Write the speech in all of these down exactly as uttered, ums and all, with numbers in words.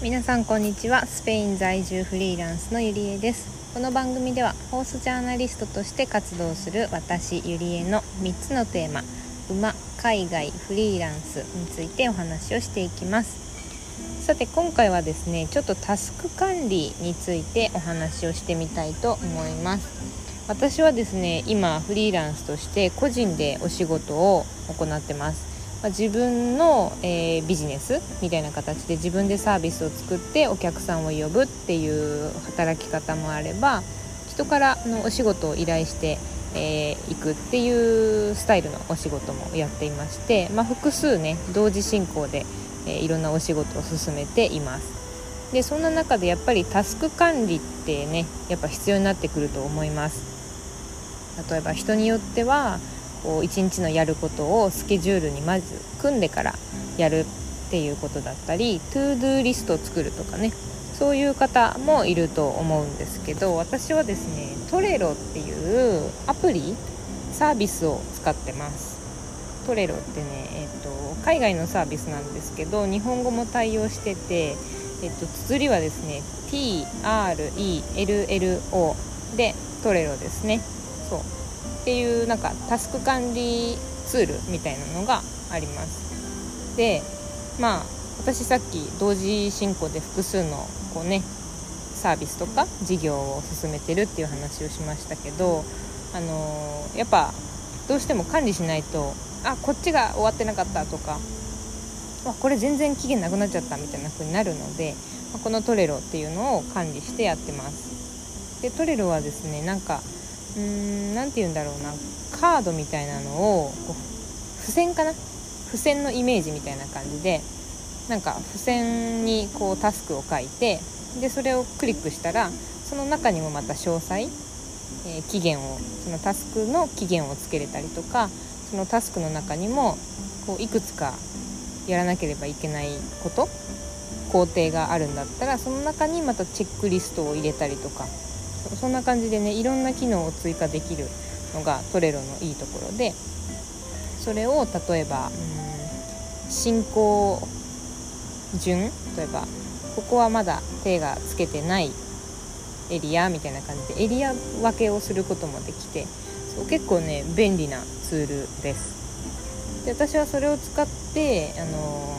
皆さんこんにちは。スペイン在住フリーランスのゆりえです。この番組ではホースジャーナリストとして活動する私ゆりえのみっつのテーマ、馬、海外、フリーランスについてお話をしていきます。さて今回はですね、ちょっとタスク管理についてお話をしてみたいと思います。私はですね、今フリーランスとして個人でお仕事を行ってます。自分の、えー、ビジネスみたいな形で自分でサービスを作ってお客さんを呼ぶっていう働き方もあれば、人からのお仕事を依頼してい、えー、くっていうスタイルのお仕事もやっていまして、まあ、複数ね同時進行で、えー、いろんなお仕事を進めています。でそんな中でやっぱりタスク管理ってねやっぱ必要になってくると思います。例えば人によってはこう一日のやることをスケジュールにまず組んでからやるっていうことだったり、トゥードゥーリストを作るとかね、そういう方もいると思うんですけど、私はですねトレロっていうアプリサービスを使ってます。トレロってね、えっと、海外のサービスなんですけど日本語も対応してて、えっと、綴りはですね ティーアールイーエルエルオー でトレロですね。そうっていうなんかタスク管理ツールみたいなのがあります。で、まあ私さっき同時進行で複数のこうねサービスとか事業を進めてるっていう話をしましたけど、あのー、やっぱどうしても管理しないと、あこっちが終わってなかったとか、あこれ全然期限なくなっちゃったみたいな風になるので、このトレロっていうのを管理してやってます。でトレロはですね、なんかうーんなんていうんだろうな、カードみたいなのをこう付箋かな、付箋のイメージみたいな感じで、なんか付箋にこうタスクを書いて、でそれをクリックしたらその中にもまた詳細、えー、期限を、そのタスクの期限をつけれたりとか、そのタスクの中にもこういくつかやらなければいけないこと工程があるんだったらその中にまたチェックリストを入れたりとか、そんな感じでねいろんな機能を追加できるのがトレロのいいところで、それを例えばうん進行順、例えばここはまだ手がつけてないエリアみたいな感じでエリア分けをすることもできて、そう結構ね便利なツールです。で私はそれを使ってあの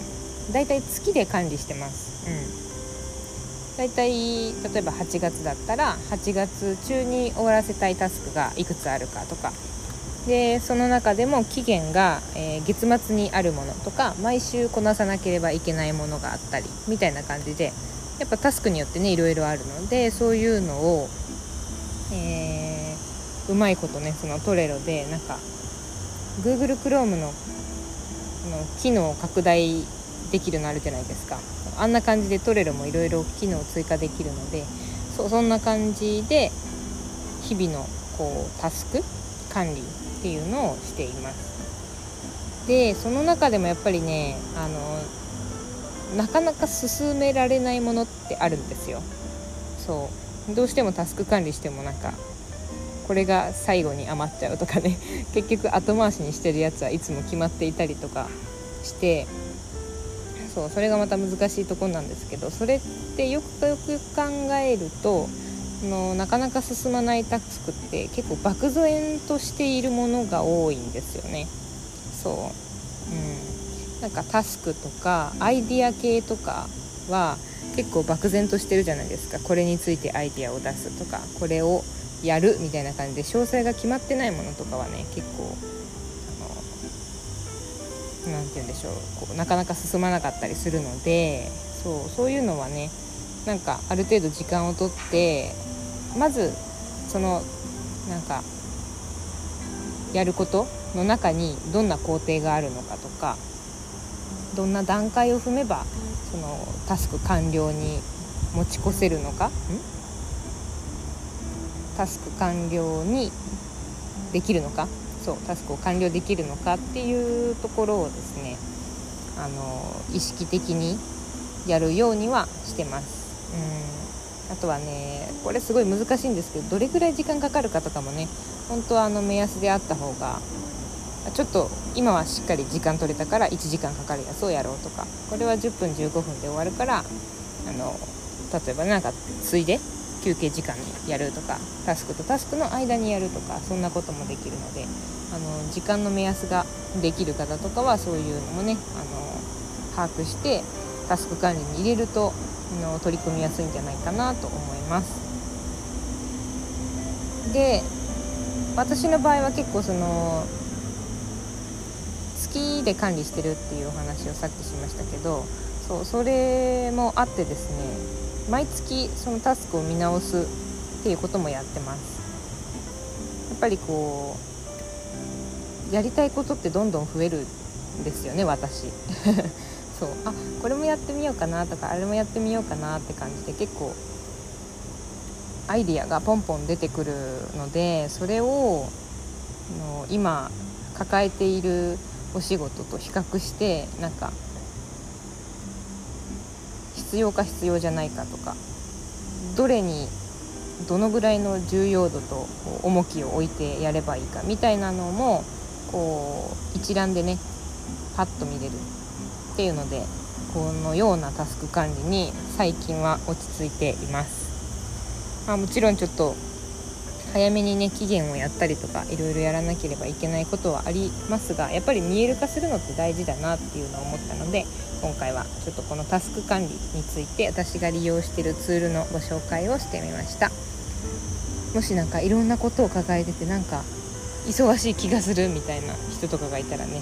だいたい月で管理してます。うんだいたい例えばはちがつだったらはちがつ中に終わらせたいタスクがいくつあるかとかで、その中でも期限が、えー、月末にあるものとか毎週こなさなければいけないものがあったりみたいな感じで、やっぱタスクによってねいろいろあるので、そういうのを、えー、うまいことねそのトレロでなんか Google Chrome の、の機能を拡大できるのあるじゃないですか。あんな感じでトレロもいろいろ機能を追加できるので、 そ, そんな感じで日々のこうタスク管理っていうのをしています。でその中でもやっぱりねあのなかなか進められないものってあるんですよ。そうどうしてもタスク管理してもなんかこれが最後に余っちゃうとかね結局後回しにしてるやつはいつも決まっていたりとかして、そうそれがまた難しいところなんですけど、それってよくよく考えるとのなかなか進まないタスクって結構漠然としているものが多いんですよね。そう、うん、なんかタスクとかアイディア系とかは結構漠然としてるじゃないですか。これについてアイディアを出すとかこれをやるみたいな感じで詳細が決まってないものとかはね結構なんて言うんでしょう、こうなかなか進まなかったりするので、そう、そういうのはねなんかある程度時間をとってまずそのなんかやることの中にどんな工程があるのかとか、どんな段階を踏めばそのタスク完了に持ち越せるのかんタスク完了にできるのか、そうタスクを完了できるのかっていうところをですねあの意識的にやるようにはしてます。うんあとはねこれすごい難しいんですけど、どれぐらい時間かかるかとかもね本当はあの目安であった方が、ちょっと今はしっかり時間取れたからいちじかんかかるやつをやろうとか、これはじゅっぷんじゅうごふんで終わるからあの例えばなんかついで休憩時間にやるとか、タスクとタスクの間にやるとか、そんなこともできるので、あの時間の目安ができる方とかはそういうのもね、あの把握してタスク管理に入れるとあの取り組みやすいんじゃないかなと思います。で、私の場合は結構その月で管理してるっていうお話をさっきしましたけど、そう、それもあってですね、毎月そのタスクを見直すっていうこともやってます。やっぱりこうやりたいことってどんどん増えるんですよね、私そう、あ、これもやってみようかなとか、あれもやってみようかなって感じで結構アイディアがポンポン出てくるので、それをの今抱えているお仕事と比較して、なんか必要か必要じゃないかとか、どれにどのぐらいの重要度と重きを置いてやればいいかみたいなのもこう一覧でねパッと見れるっていうので、このようなタスク管理に最近は落ち着いています。まあ、もちろんちょっと早めにね期限をやったりとかいろいろやらなければいけないことはありますが、やっぱり見える化するのって大事だなっていうのを思ったので、今回はちょっとこのタスク管理について私が利用しているツールのご紹介をしてみました。もしなんかいろんなことを抱えててなんか忙しい気がするみたいな人とかがいたらね、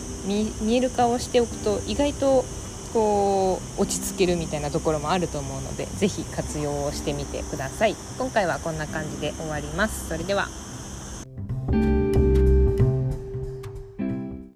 見える化をしておくと意外とこう落ち着けるみたいなところもあると思うので、ぜひ活用をしてみてください。今回はこんな感じで終わります。それでは。